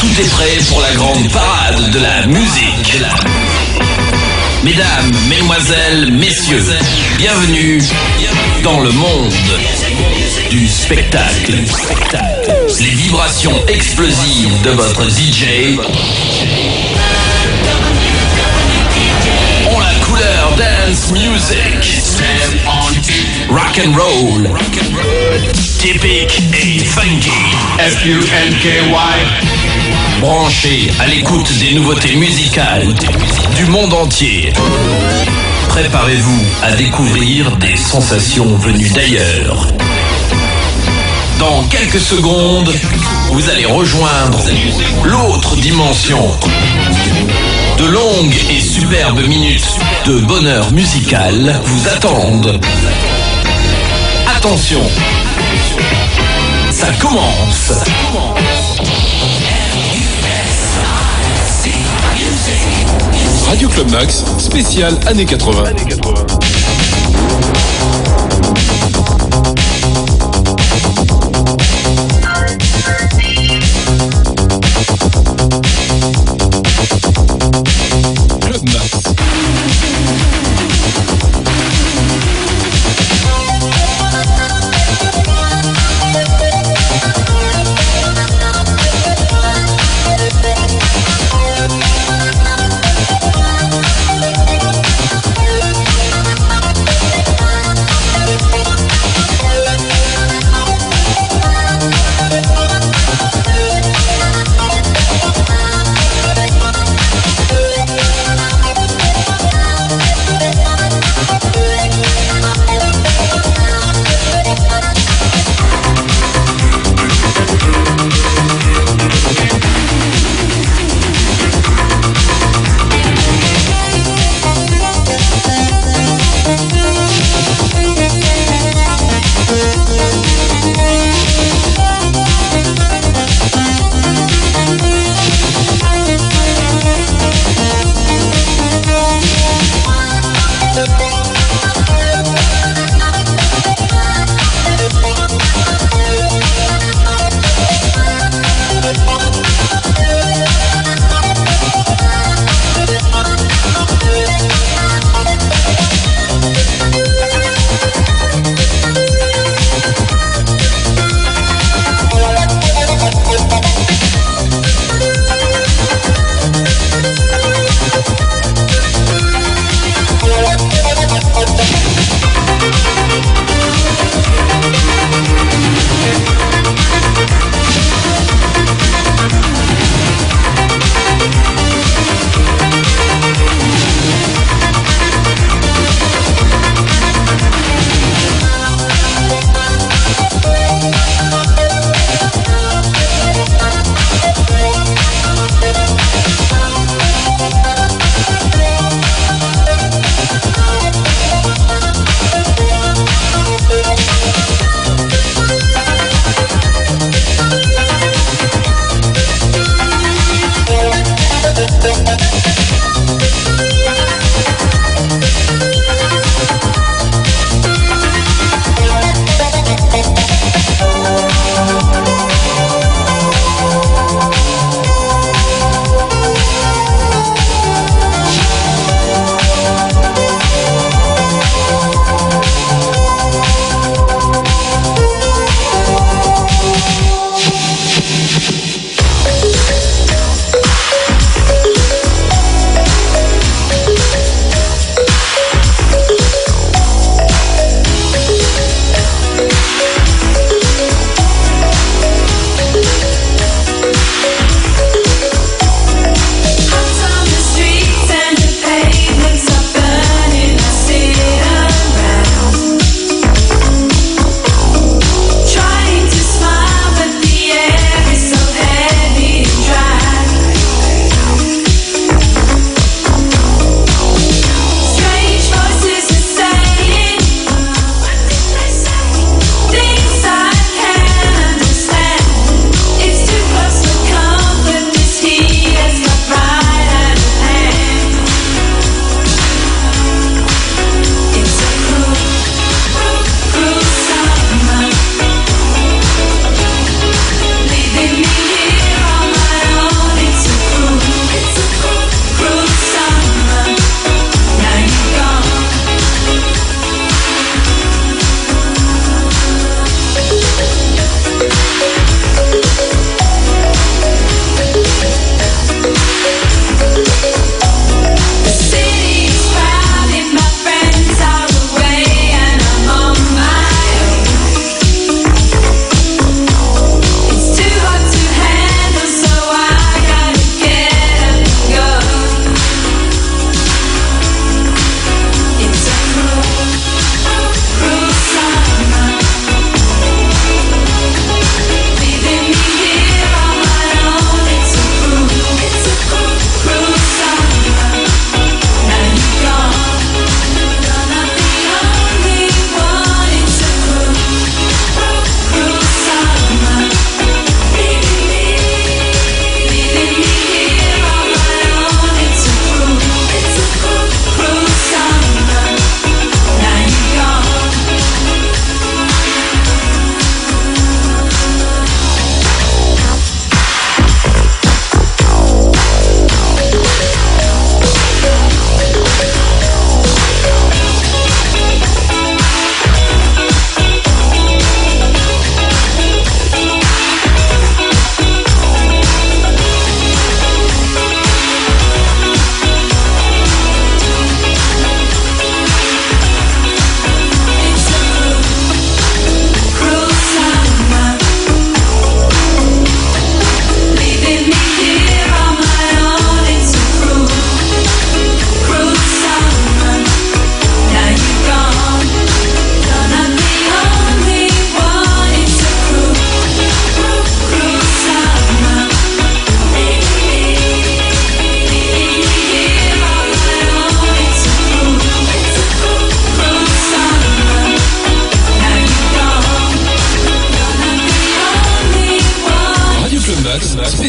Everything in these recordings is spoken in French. Tout est prêt pour la grande parade de la musique. Mesdames, mesdemoiselles, messieurs, bienvenue dans le monde du spectacle. Les vibrations explosives de votre DJ ont la couleur dance music, rock and roll, typique et funky. F-U-N-K-Y. Branchés à l'écoute des nouveautés musicales du monde entier. Préparez-vous à découvrir des sensations venues d'ailleurs. Dans quelques secondes, vous allez rejoindre l'autre dimension. De longues et superbes minutes de bonheur musical vous attendent. Attention, ça commence. Radio Club Max, spécial années 80.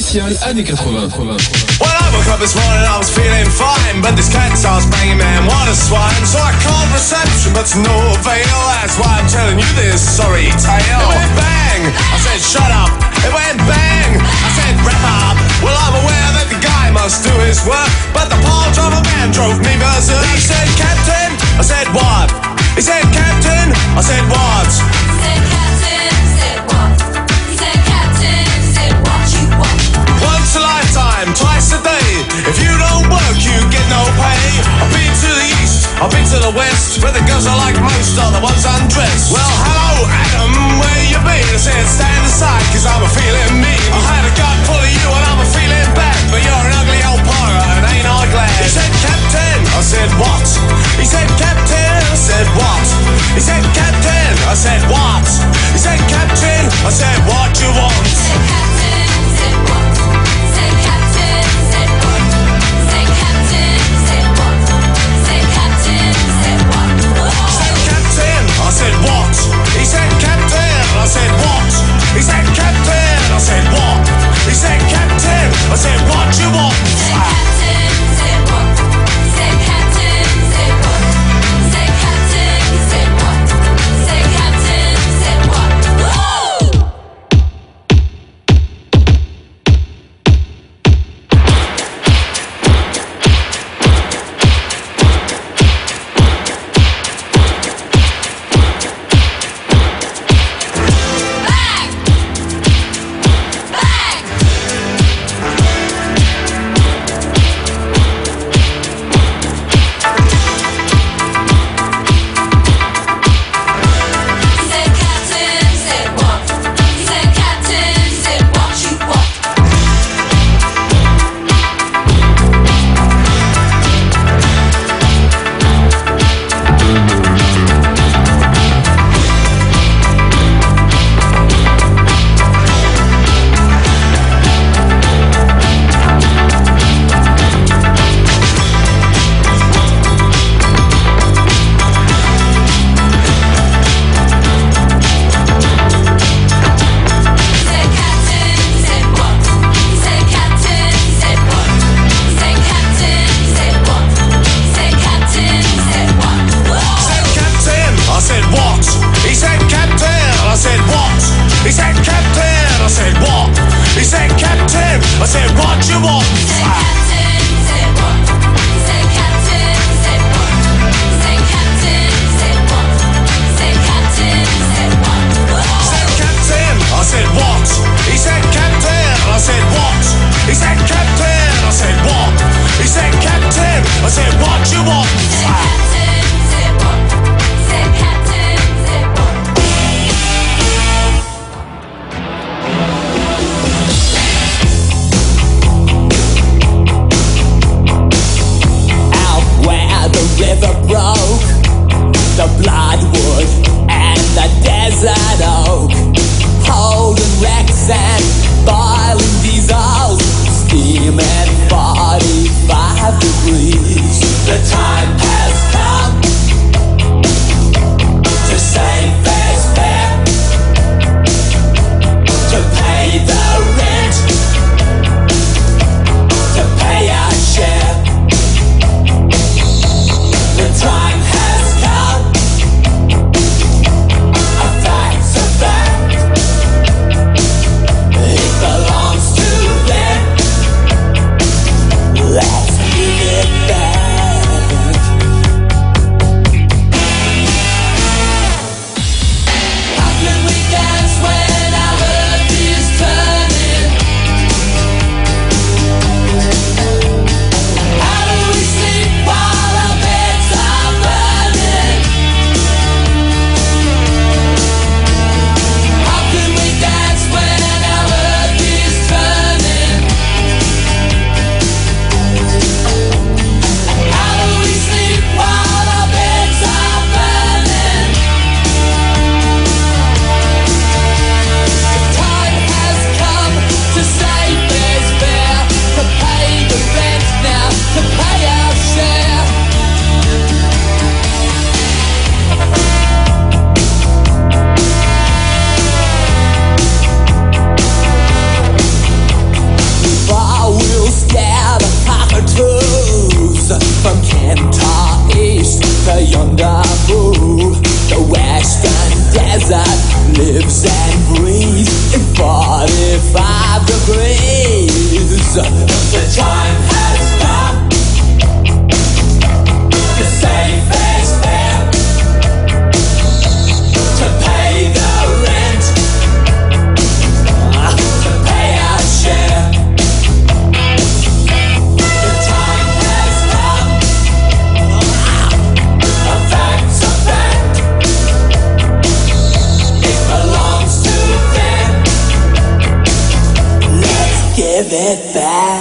spécial années 80. Well, I woke up this morning, I was feeling fine, but this cat starts banging, man, what a swine. So I called reception, but to no avail. That's why I'm telling you this sorry tale. It went bang, I said shut up. It went bang, I said wrap up. Well, I'm aware that the guy must do his work, but the pile driver man drove me berserk. He said, Captain, I said what? He said, Captain, I said what? He said, Captain, I said what? He said, Captain, I said what you want? Once a lifetime, twice a day. If you don't work, you get no pay. I've been to the east, I've been to the west, but the girls I like most are the ones undressed. Well, hello, Adam, where you been? I said, stand aside, cause I'm a feeling mean. I had a gut full of you and I'm a feeling bad, but you're an ugly old pirate and ain't I glad? He said, Captain, I said what? He said, Captain, I said what? He said, Captain, I said what? He said, Captain, I said what you want? He said, Captain, I said what? He said, Captain, I said what? He said, Captain, I said what? He said, Captain, I said what? He said, Captain, I said what? He said, Captain, I said what? He said, Captain, I said what? He said, Captain, I said what you want? He said, Captain, I said what? He said, Captain, I said what? He said, Captain, I said what? He said, Captain, I said what? Let's get it back. lives and breathes in 45 degrees. The time has come. The safe is there to pay the rent, to pay our share. The time has come. A fact's a fact. It belongs to them. Let's give it back.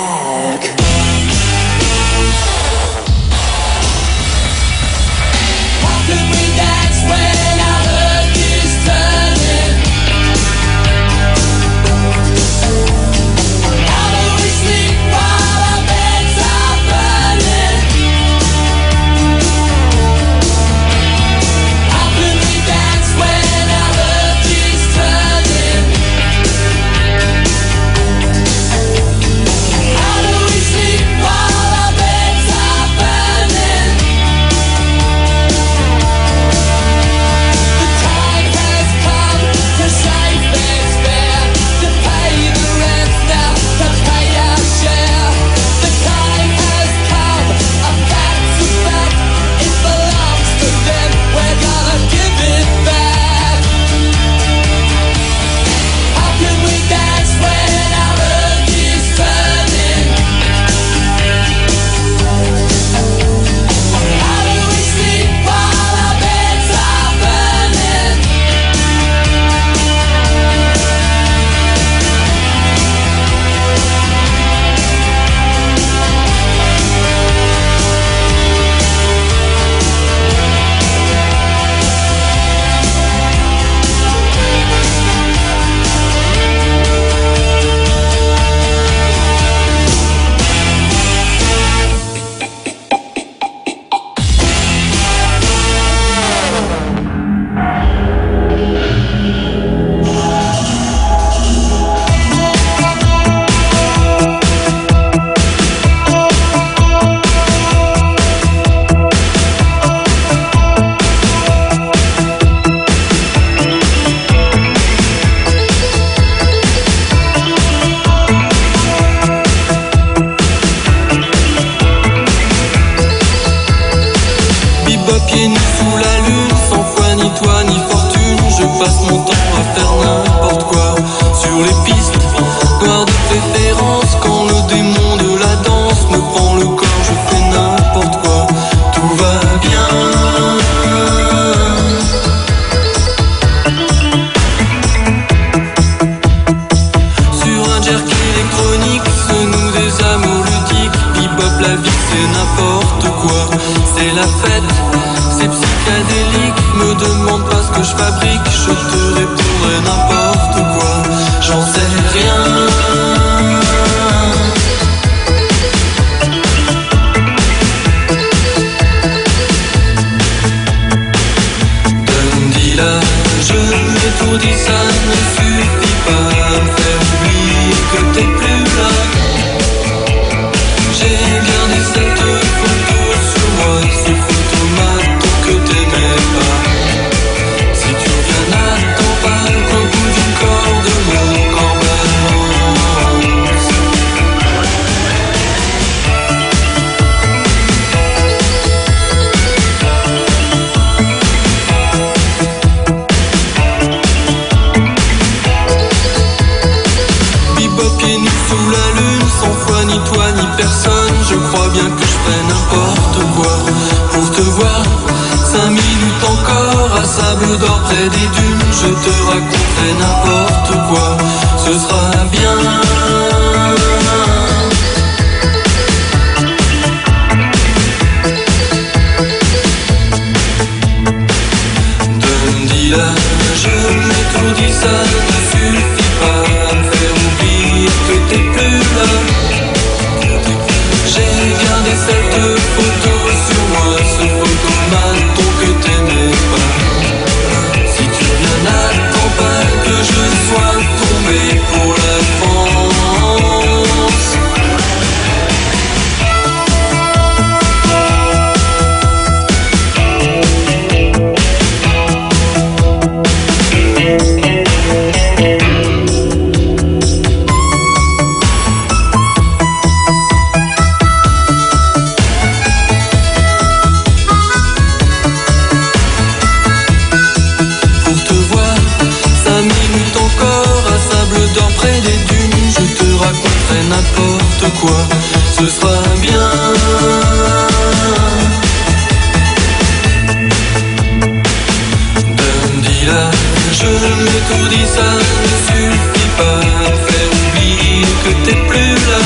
tout dit, ça ne suffit pas à faire oublier que t'es plus là,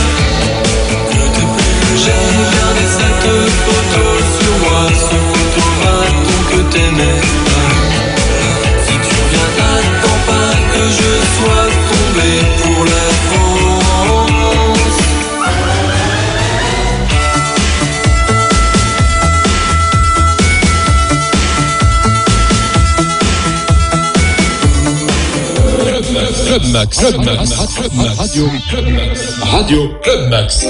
que t'es plus là. J'ai regardé cette photo sur moi, ce photo que t'aimais pas. Si tu viens, n'attends pas que je sois tombé pour la France. Club Max, Club Max, Club Max, Radio Club Max, Radio Club Max.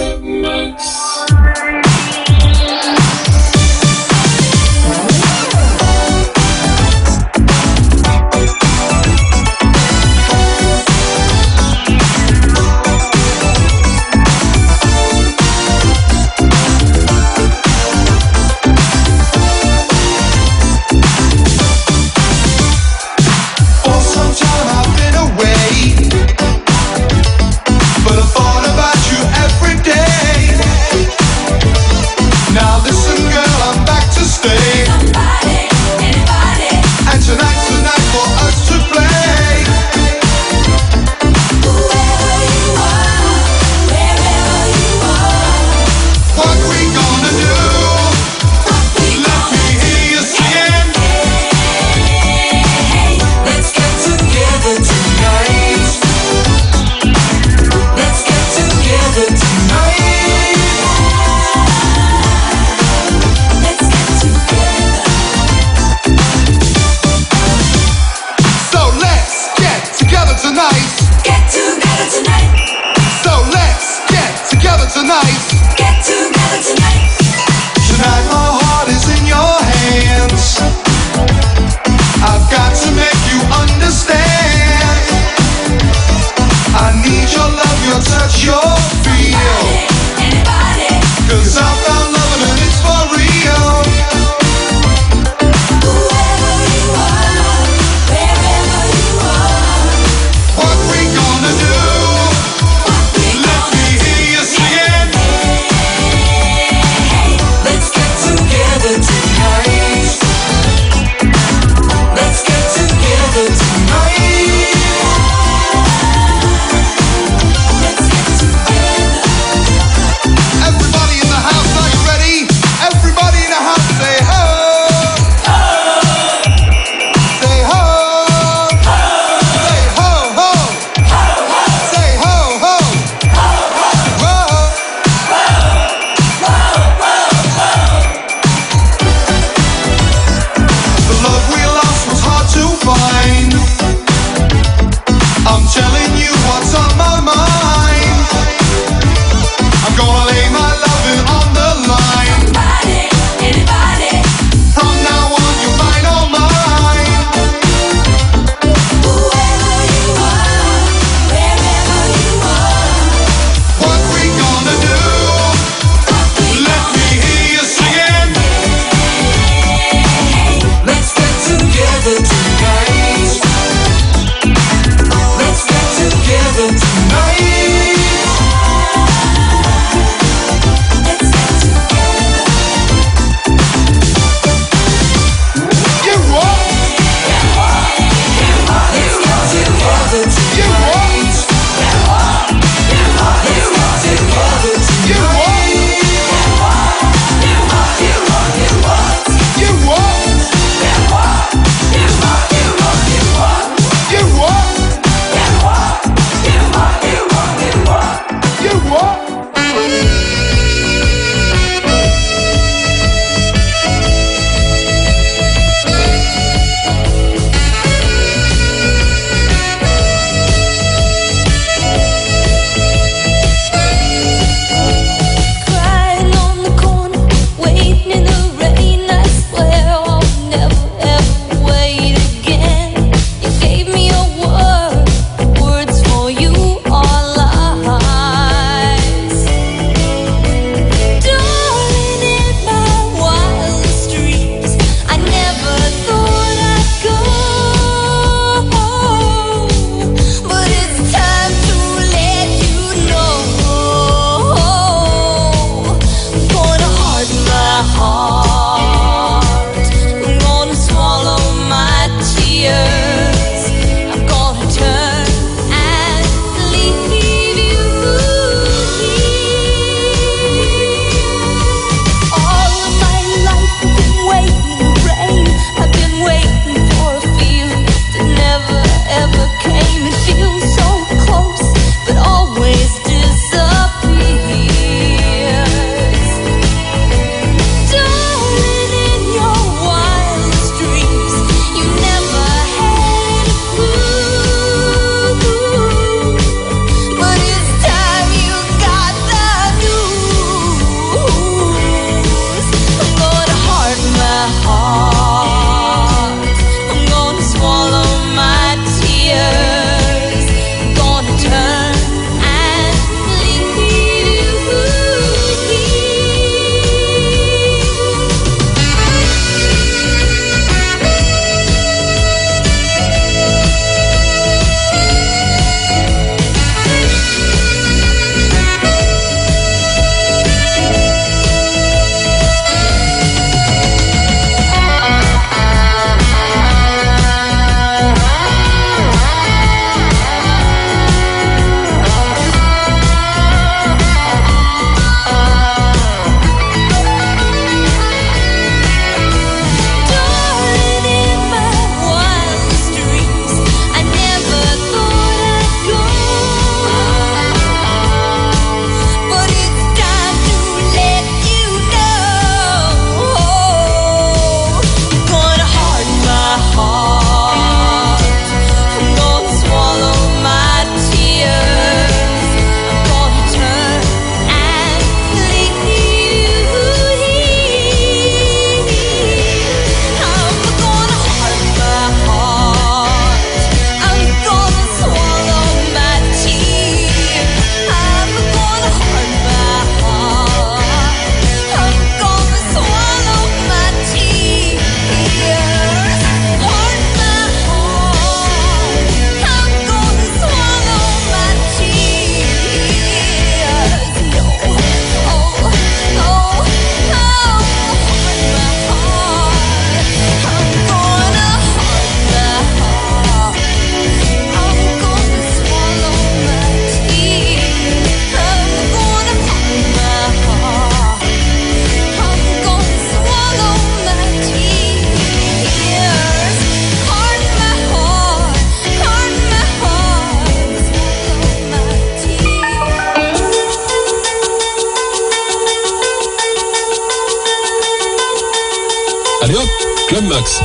Club Max.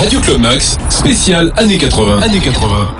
Radio Club Max, spécial années 80. Années 80.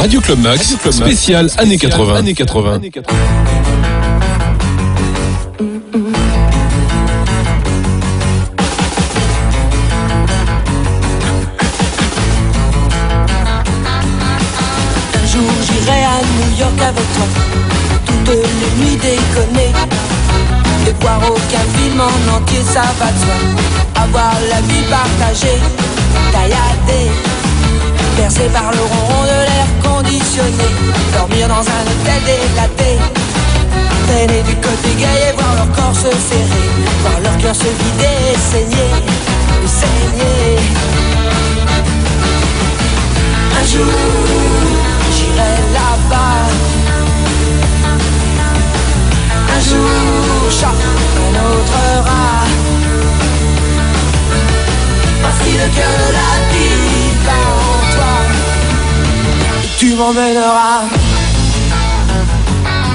Radio Club Max, spécial années 80. York avec toi, toutes les nuits déconner. Et voir aucun film en entier, ça va de soi. Avoir la vie partagée, tailladée, percée par le ronron de l'air conditionné. Dormir dans un hôtel délaté, traîner du côté gay et voir leur corps se serrer, voir leur cœur se vider et saigner, saigner. Un jour j'irai là-bas, un jour chaque un autre rat, patrie le cœur de la pipe en toi, et tu m'emmèneras.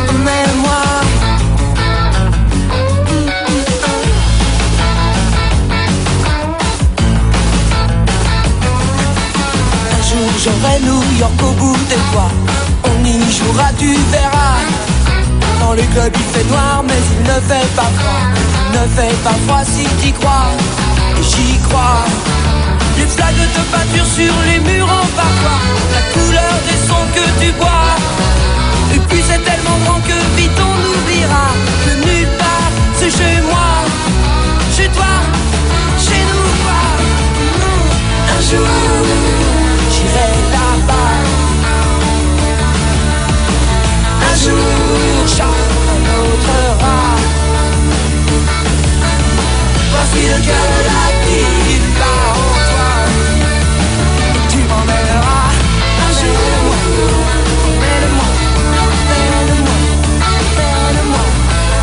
Emmène-moi, j'aurai New York au bout des doigts. On y jouera, tu verras. Dans le club il fait noir, mais il ne fait pas froid. Il ne fait pas froid si t'y crois. Et j'y crois. Les flaques de peinture sur les murs en parfois, la couleur des sons que tu bois. Et puis c'est tellement grand que vite on oubliera que nulle part c'est chez moi, chez toi, chez nous, pas. Un jour j'irai là-bas, un jour chacun autre rat, voici le cœur de la ville par en toi, et tu m'emmèneras. Un jour, emmène-moi, emmène-moi, emmène-moi.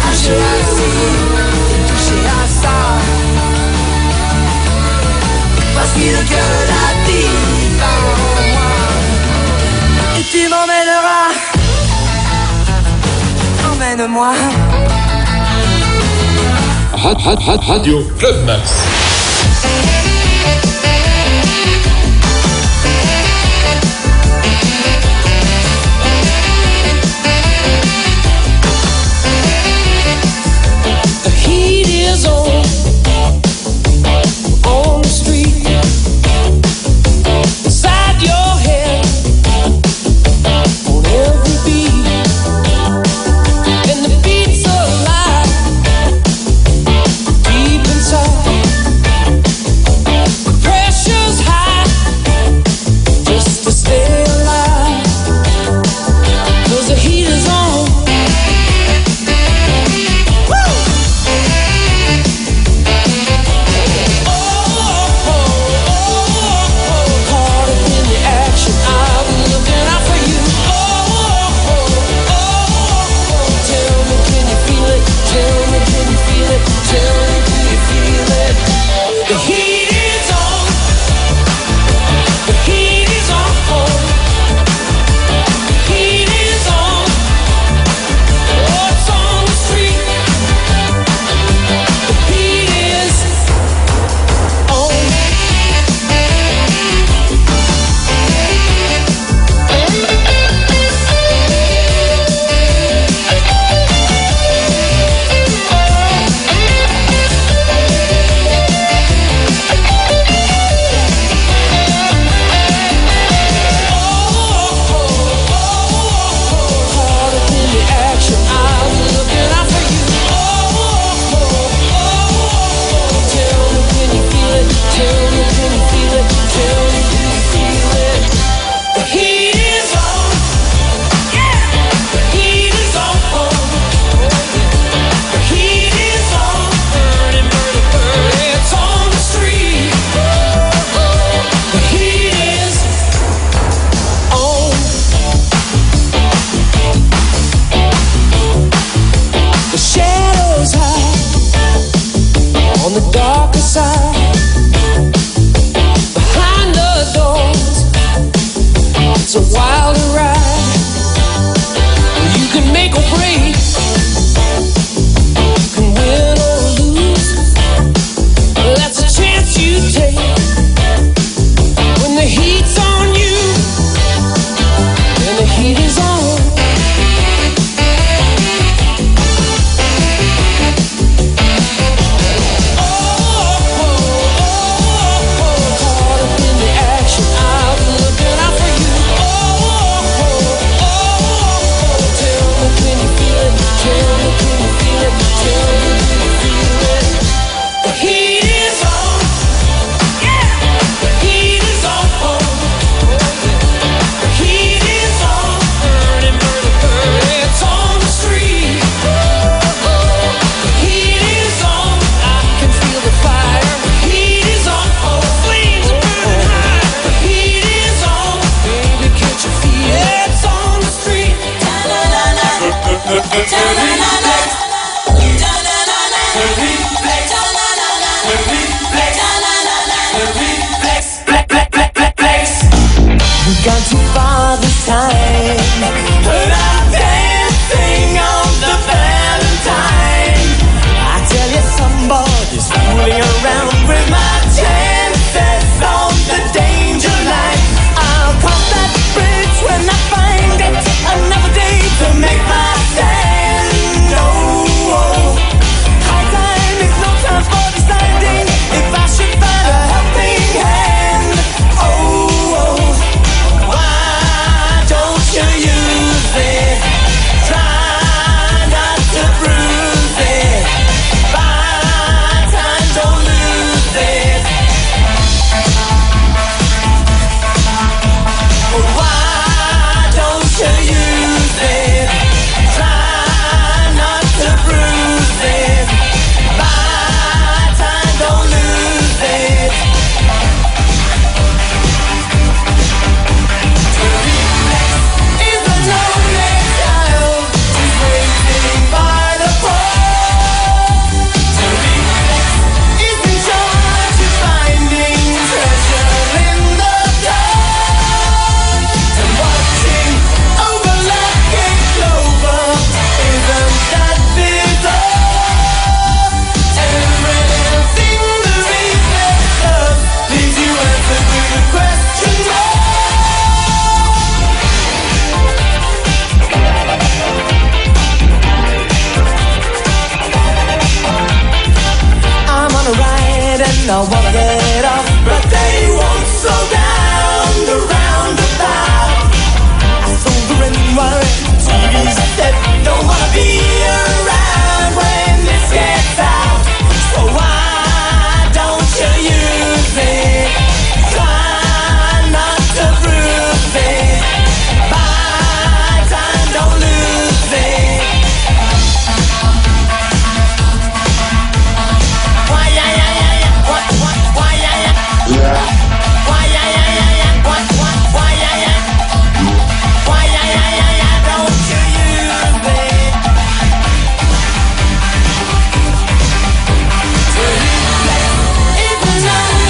Un jour assis et touché à ça, voici le cœur de la ville. Et tu m'emmèneras, emmène-moi. Radio Club Max. The heat is on the street. Inside. gone too far this time. But I'm dancing on the valentine. I tell you, somebody's fooling around with my chances on the danger line. I'll cross that bridge when I find it. Another day to make my stand. No, oh, high time is no time for deciding if I should find a helping hand. Oh, oh, why don't you use it? Try not to bruise it. Buy time, don't lose it. Oh, why don't you use it? Try not to bruise it. Buy time, don't lose it. Is a lonely child just waiting by the pole. To relax is in charge of finding treasure in the dark. To watching overlooking clover, isn't that bizarre? Everything the reason serves leaves you answered with a question mark. I'm on a ride and I wanna get off, but they won't slow down the roundabout. I sold in worry, TV's set, don't wanna be around when this gets out. So why don't you use it? Try not to bruise it. Buy time, don't lose it. Why ya ya ya ya? Why ya ya? Why ya ya ya ya? Why ya ya? Why ya ya ya ya? Don't you use it? To relax is a lonely child just waiting in the dark. To relax is a charge of finding treasure in the dark. Watching overlapping clover, isn't that bizarre? Everything the reason serves is an answer with a question mark. Play. So why don't you use it? Try not to bruise it. Buy time, don't lose it. To relax is a lonely child just waiting by the pole. To relax is in charge of finding treasure in the dark. And watching overlooking clover, isn't that bizarre? Everything the reflex does leaves the answer with a question mark. Ah, the reflex, what a game, is hiding all the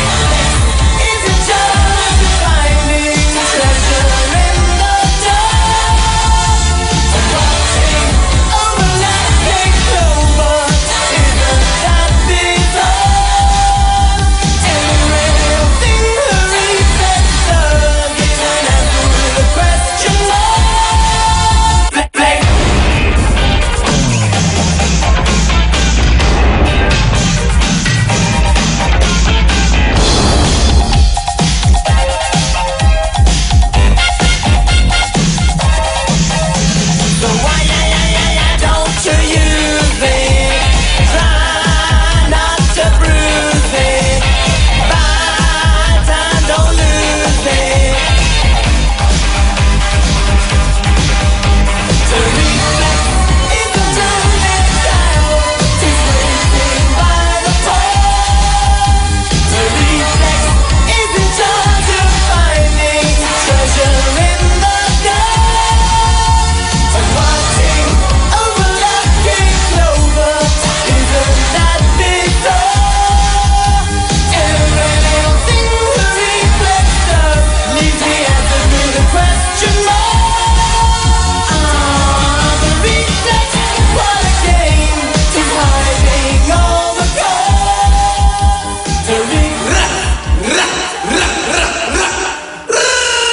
gold.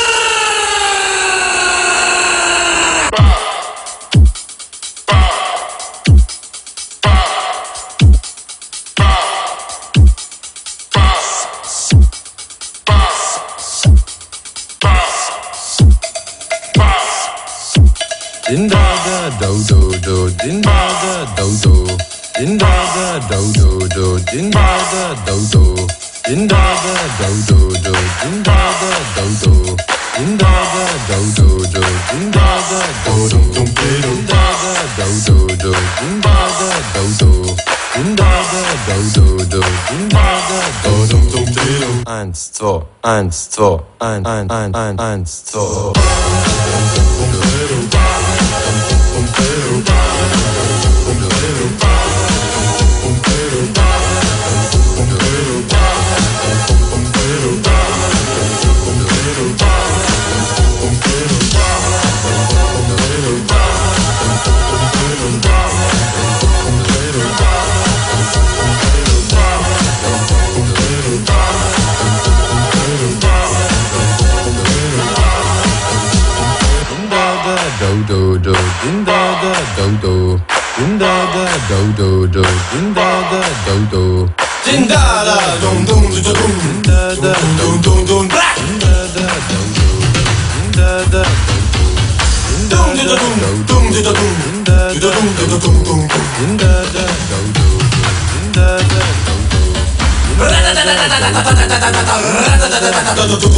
The reflex. Din da da do do do, din da da do do, din da da do do do, din da da do do, din da da do do do, din da da do do, din da da do do do, din da da do do, din da da do do do, din da da do do, din da da do do do, din da da do do do. 1 2 1 2 1 1 1 1 2. Pumpero, do dinda da do do dinda da do do do dinda da do do dinda da dum dum dum dinda da dum dum dum dinda da do do dinda da dum dum dum dinda da dum dum dum dinda da do do dinda da do do dinda da do do da da dum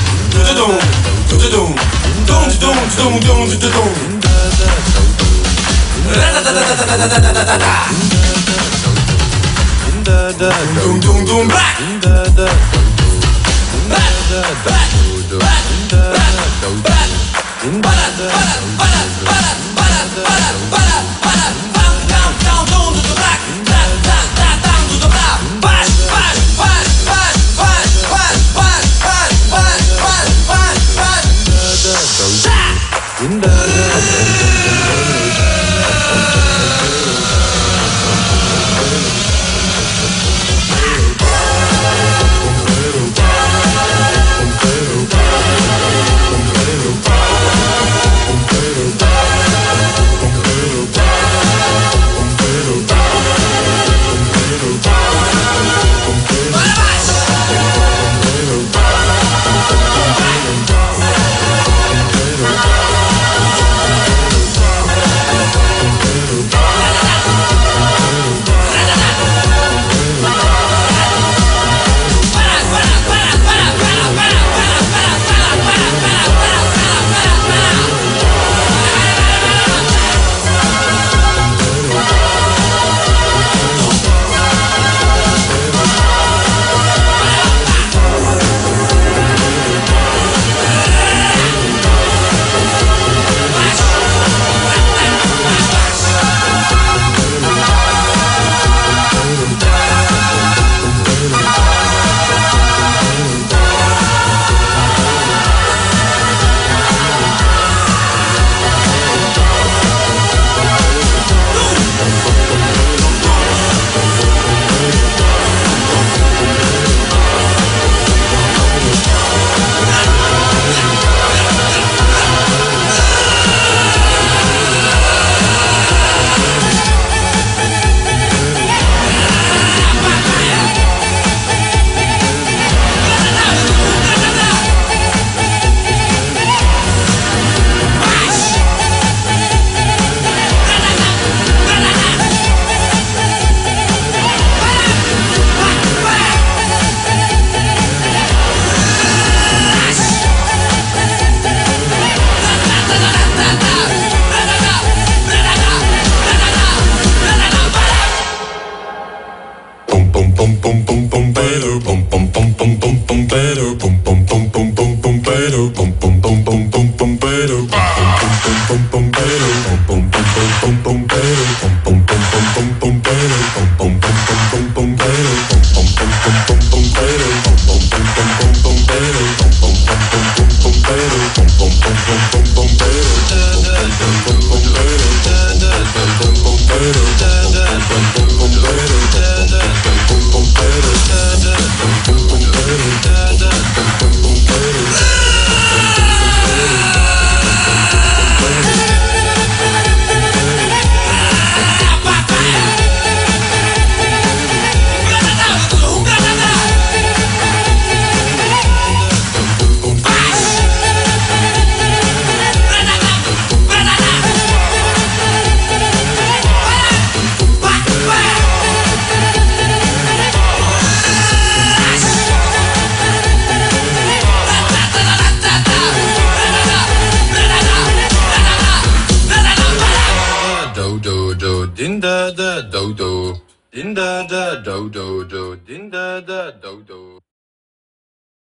do-do-dum, dum-do-dum-do-dum-do-dum-do-dum. Da-da-da-da-da-da-da-da-da-da-da. Dum-dum-dum, black. Din da da do do, din da da do do do, din da da do do.